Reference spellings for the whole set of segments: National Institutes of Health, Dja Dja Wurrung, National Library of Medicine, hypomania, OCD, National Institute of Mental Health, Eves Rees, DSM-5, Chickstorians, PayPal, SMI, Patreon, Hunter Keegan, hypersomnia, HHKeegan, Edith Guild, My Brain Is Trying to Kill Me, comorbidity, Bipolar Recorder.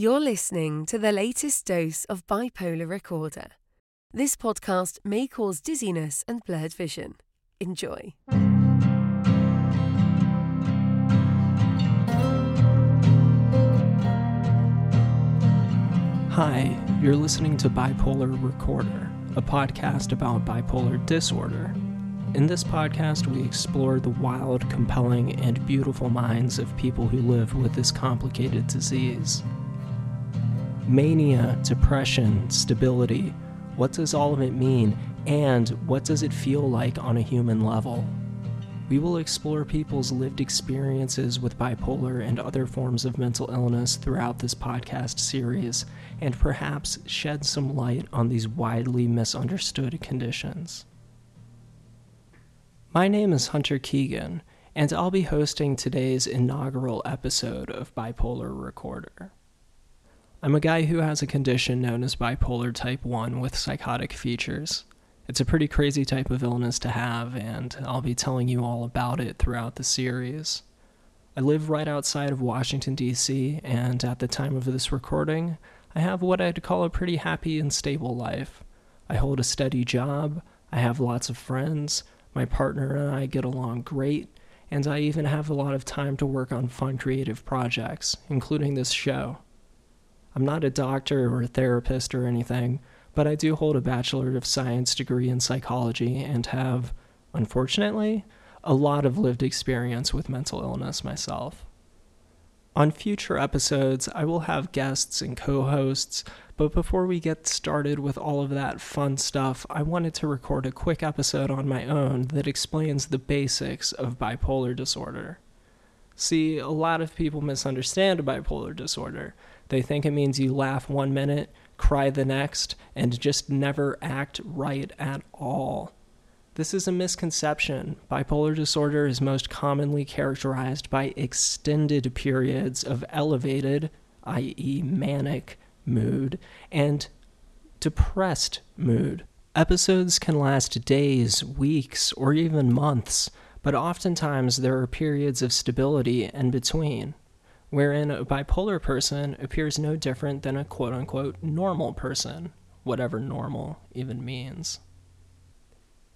You're listening to the latest dose of Bipolar Recorder. This podcast may cause dizziness and blurred vision. Enjoy. Hi, you're listening to Bipolar Recorder, a podcast about bipolar disorder. In this podcast, we explore the wild, compelling, and beautiful minds of people who live with this complicated disease. Mania, depression, stability, what does all of it mean, and what does it feel like on a human level? We will explore people's lived experiences with bipolar and other forms of mental illness throughout this podcast series, and perhaps shed some light on these widely misunderstood conditions. My name is Hunter Keegan, and I'll be hosting today's inaugural episode of Bipolar Recorder. I'm a guy who has a condition known as bipolar type 1 with psychotic features. It's a pretty crazy type of illness to have, and I'll be telling you all about it throughout the series. I live right outside of Washington, D.C., and at the time of this recording, I have what I'd call a pretty happy and stable life. I hold a steady job, I have lots of friends, my partner and I get along great, and I even have a lot of time to work on fun creative projects, including this show. I'm not a doctor or a therapist or anything, but I do hold a Bachelor of Science degree in psychology and have, unfortunately, a lot of lived experience with mental illness myself. On future episodes, I will have guests and co-hosts, but before we get started with all of that fun stuff, I wanted to record a quick episode on my own that explains the basics of bipolar disorder. See, a lot of people misunderstand bipolar disorder. They think it means you laugh one minute, cry the next, and just never act right at all. This is a misconception. Bipolar disorder is most commonly characterized by extended periods of elevated, i.e. manic, mood, and depressed mood. Episodes can last days, weeks, or even months, but oftentimes there are periods of stability in between, wherein a bipolar person appears no different than a quote-unquote normal person, whatever normal even means.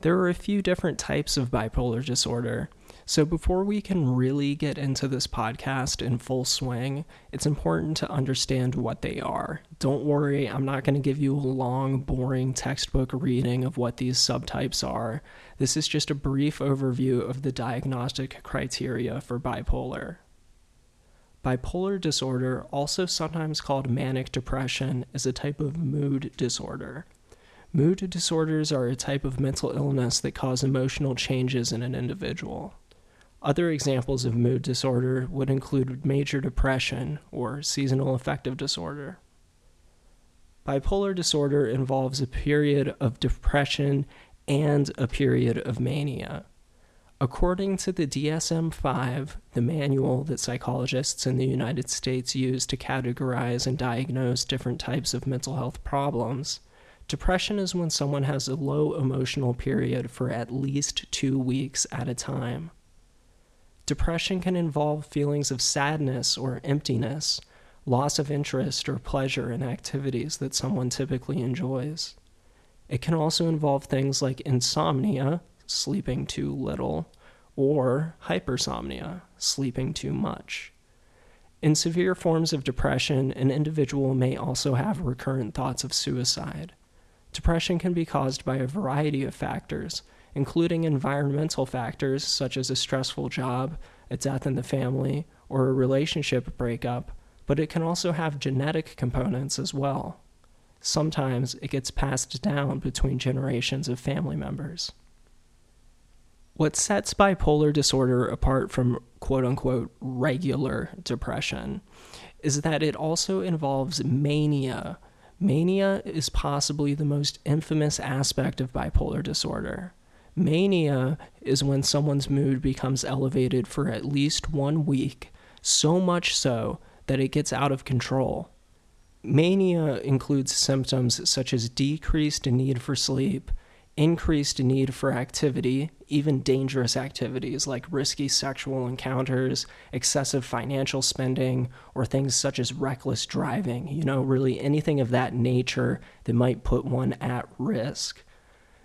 There are a few different types of bipolar disorder, so before we can really get into this podcast in full swing, it's important to understand what they are. Don't worry, I'm not going to give you a long, boring textbook reading of what these subtypes are. This is just a brief overview of the diagnostic criteria for bipolar. Bipolar disorder, also sometimes called manic depression, is a type of mood disorder. Mood disorders are a type of mental illness that cause emotional changes in an individual. Other examples of mood disorder would include major depression or seasonal affective disorder. Bipolar disorder involves a period of depression and a period of mania. According to the DSM-5, the manual that psychologists in the United States use to categorize and diagnose different types of mental health problems, depression is when someone has a low emotional period for at least 2 weeks at a time. Depression can involve feelings of sadness or emptiness, loss of interest or pleasure in activities that someone typically enjoys. It can also involve things like insomnia, sleeping too little, or hypersomnia, sleeping too much. In severe forms of depression, an individual may also have recurrent thoughts of suicide. Depression can be caused by a variety of factors, including environmental factors such as a stressful job, a death in the family, or a relationship breakup, but it can also have genetic components as well. Sometimes it gets passed down between generations of family members. What sets bipolar disorder apart from quote-unquote regular depression is that it also involves mania. Mania is possibly the most infamous aspect of bipolar disorder. Mania is when someone's mood becomes elevated for at least 1 week, so much so that it gets out of control. Mania includes symptoms such as decreased need for sleep, increased need for activity, even dangerous activities like risky sexual encounters, excessive financial spending, or things such as reckless driving, you know, really anything of that nature that might put one at risk.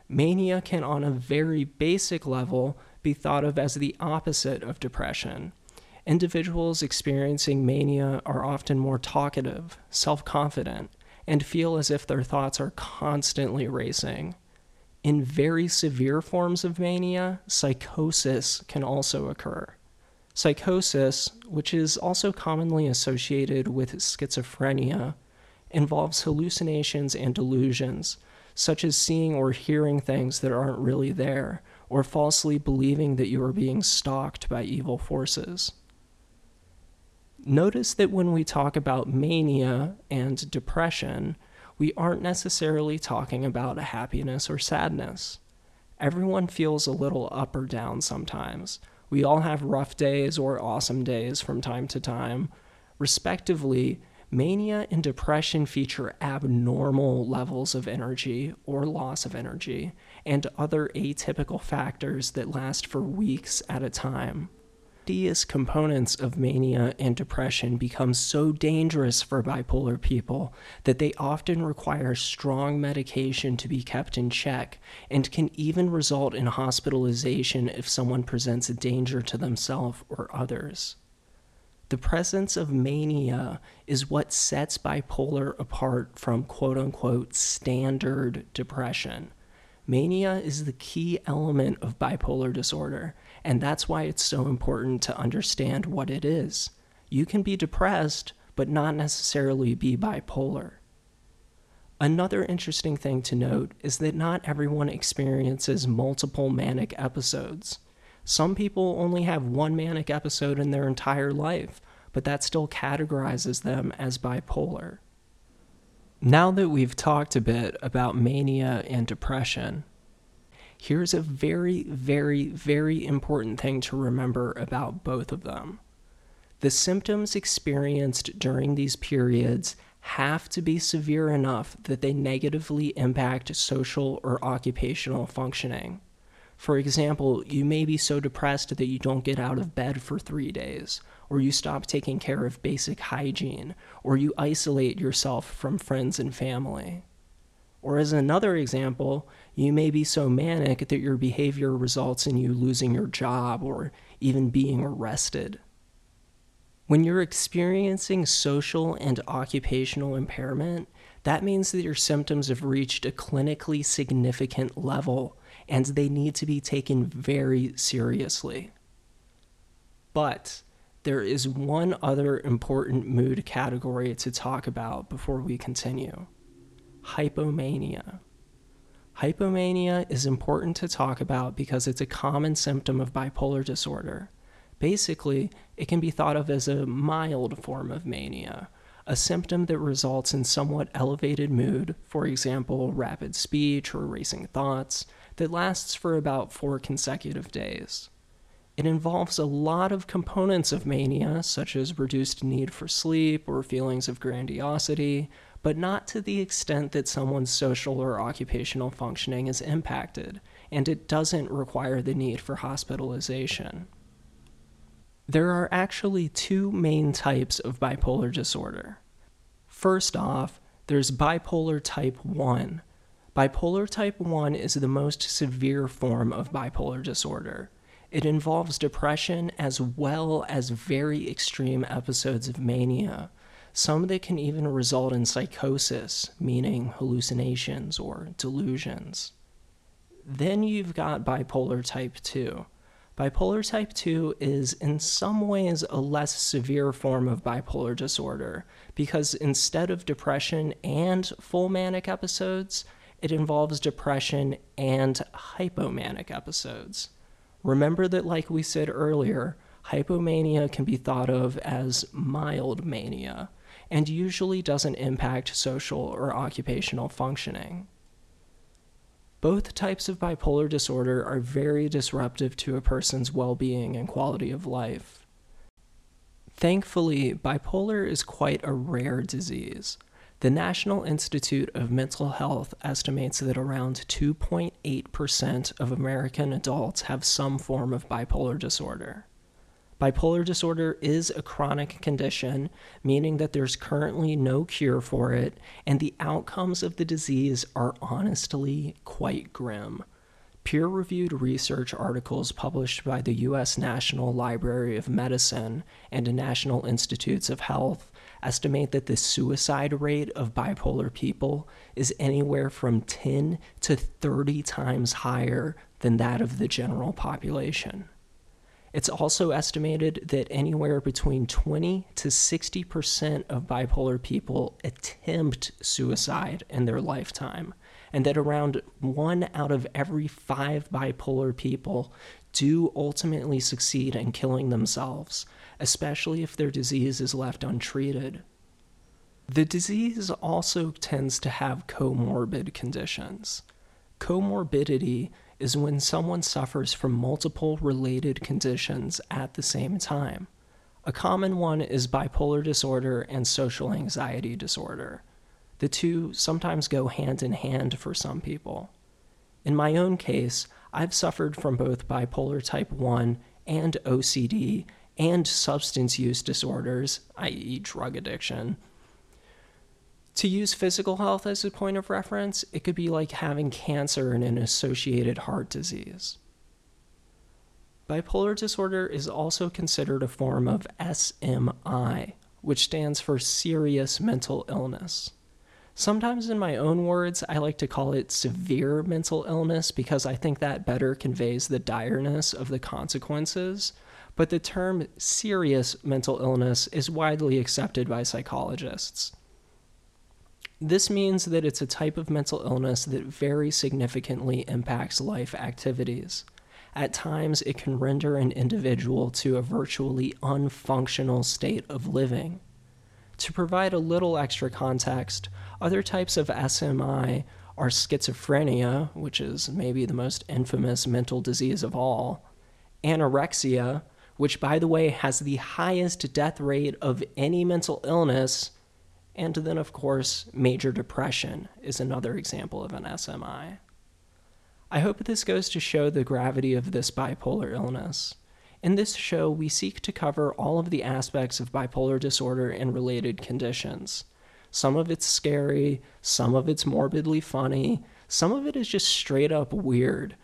Mania can, on a very basic level, be thought of as the opposite of depression. Individuals experiencing mania are often more talkative, self-confident, and feel as if their thoughts are constantly racing. In very severe forms of mania, psychosis can also occur. Psychosis, which is also commonly associated with schizophrenia, involves hallucinations and delusions, such as seeing or hearing things that aren't really there, or falsely believing that you are being stalked by evil forces. Notice that when we talk about mania and depression, we aren't necessarily talking about happiness or sadness. Everyone feels a little up or down sometimes. We all have rough days or awesome days from time to time. Respectively, mania and depression feature abnormal levels of energy or loss of energy, and other atypical factors that last for weeks at a time. These components of mania and depression become so dangerous for bipolar people that they often require strong medication to be kept in check, and can even result in hospitalization if someone presents a danger to themselves or others. The presence of mania is what sets bipolar apart from quote-unquote standard depression. Mania is the key element of bipolar disorder, and that's why it's so important to understand what it is. You can be depressed, but not necessarily be bipolar. Another interesting thing to note is that not everyone experiences multiple manic episodes. Some people only have one manic episode in their entire life, but that still categorizes them as bipolar. Now that we've talked a bit about mania and depression, here's a very, very, very important thing to remember about both of them. The symptoms experienced during these periods have to be severe enough that they negatively impact social or occupational functioning. For example, you may be so depressed that you don't get out of bed for 3 days, or you stop taking care of basic hygiene, or you isolate yourself from friends and family. Or as another example, you may be so manic that your behavior results in you losing your job or even being arrested. When you're experiencing social and occupational impairment, that means that your symptoms have reached a clinically significant level, and they need to be taken very seriously. But there is one other important mood category to talk about before we continue: hypomania. Hypomania is important to talk about because it's a common symptom of bipolar disorder. Basically, it can be thought of as a mild form of mania, a symptom that results in somewhat elevated mood, for example, rapid speech or racing thoughts, that lasts for about 4 consecutive days. It involves a lot of components of mania, such as reduced need for sleep or feelings of grandiosity, but not to the extent that someone's social or occupational functioning is impacted, and it doesn't require the need for hospitalization. There are actually 2 main types of bipolar disorder. First off, there's bipolar type 1. Bipolar type 1 is the most severe form of bipolar disorder. It involves depression as well as very extreme episodes of mania, some that can even result in psychosis, meaning hallucinations or delusions. Then you've got bipolar type 2. Bipolar type 2 is in some ways a less severe form of bipolar disorder, because instead of depression and full manic episodes, it involves depression and hypomanic episodes. Remember that, like we said earlier, hypomania can be thought of as mild mania, and usually doesn't impact social or occupational functioning. Both types of bipolar disorder are very disruptive to a person's well-being and quality of life. Thankfully, bipolar is quite a rare disease. The National Institute of Mental Health estimates that around 2.8% of American adults have some form of bipolar disorder. Bipolar disorder is a chronic condition, meaning that there's currently no cure for it, and the outcomes of the disease are honestly quite grim. Peer-reviewed research articles published by the U.S. National Library of Medicine and the National Institutes of Health estimate that the suicide rate of bipolar people is anywhere from 10 to 30 times higher than that of the general population. It's also estimated that anywhere between 20 to 60% of bipolar people attempt suicide in their lifetime, and that around 1 out of every 5 bipolar people do ultimately succeed in killing themselves, especially if their disease is left untreated. The disease also tends to have comorbid conditions. Comorbidity is when someone suffers from multiple related conditions at the same time. A common one is bipolar disorder and social anxiety disorder. The two sometimes go hand in hand for some people. In my own case, I've suffered from both bipolar type 1 and OCD and substance use disorders, i.e. drug addiction. To use physical health as a point of reference, it could be like having cancer and an associated heart disease. Bipolar disorder is also considered a form of SMI, which stands for serious mental illness. Sometimes in my own words, I like to call it severe mental illness because I think that better conveys the direness of the consequences, but the term serious mental illness is widely accepted by psychologists. This means that it's a type of mental illness that very significantly impacts life activities. At times, it can render an individual to a virtually unfunctional state of living. To provide a little extra context, other types of SMI are schizophrenia, which is maybe the most infamous mental disease of all, anorexia, which by the way has the highest death rate of any mental illness, and then of course major depression is another example of an SMI. I hope this goes to show the gravity of this bipolar illness. In this show, we seek to cover all of the aspects of bipolar disorder and related conditions. Some of it's scary, some of it's morbidly funny, some of it is just straight up weird.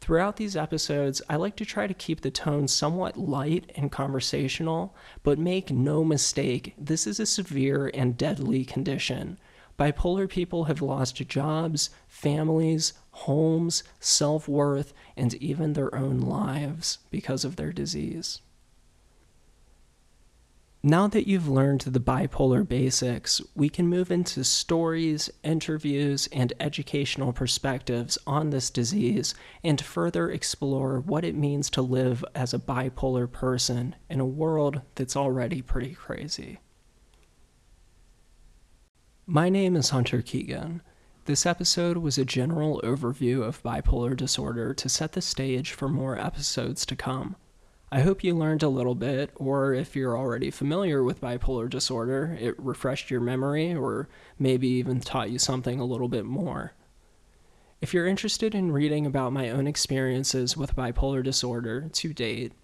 Throughout these episodes, I like to try to keep the tone somewhat light and conversational, but make no mistake, this is a severe and deadly condition. Bipolar people have lost jobs, families, homes, self-worth, and even their own lives because of their disease. Now that you've learned the bipolar basics, we can move into stories, interviews, and educational perspectives on this disease and further explore what it means to live as a bipolar person in a world that's already pretty crazy. My name is Hunter Keegan. This episode was a general overview of bipolar disorder to set the stage for more episodes to come. I hope you learned a little bit, or if you're already familiar with bipolar disorder, it refreshed your memory or maybe even taught you something a little bit more. If you're interested in reading about my own experiences with bipolar disorder to date,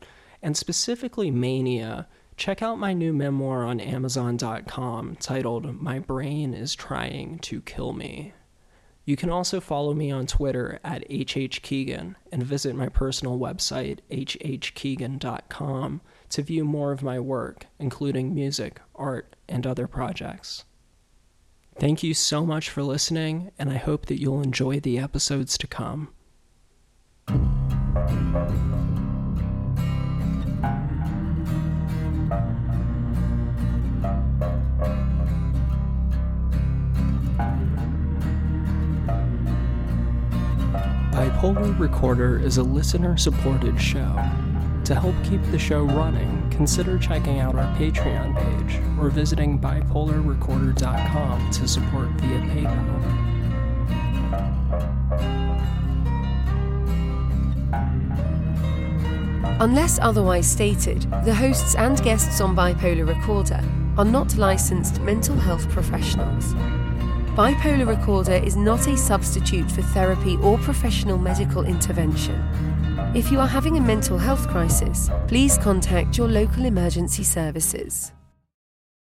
and specifically mania, check out my new memoir on Amazon.com titled My Brain Is Trying to Kill Me. You can also follow me on Twitter at HHKeegan and visit my personal website, HHKeegan.com, to view more of my work, including music, art, and other projects. Thank you so much for listening, and I hope that you'll enjoy the episodes to come. Bipolar Recorder is a listener-supported show. To help keep the show running, consider checking out our Patreon page or visiting bipolarrecorder.com to support via PayPal. Unless otherwise stated, the hosts and guests on Bipolar Recorder are not licensed mental health professionals. Bipolar Recorder is not a substitute for therapy or professional medical intervention. If you are having a mental health crisis, please contact your local emergency services.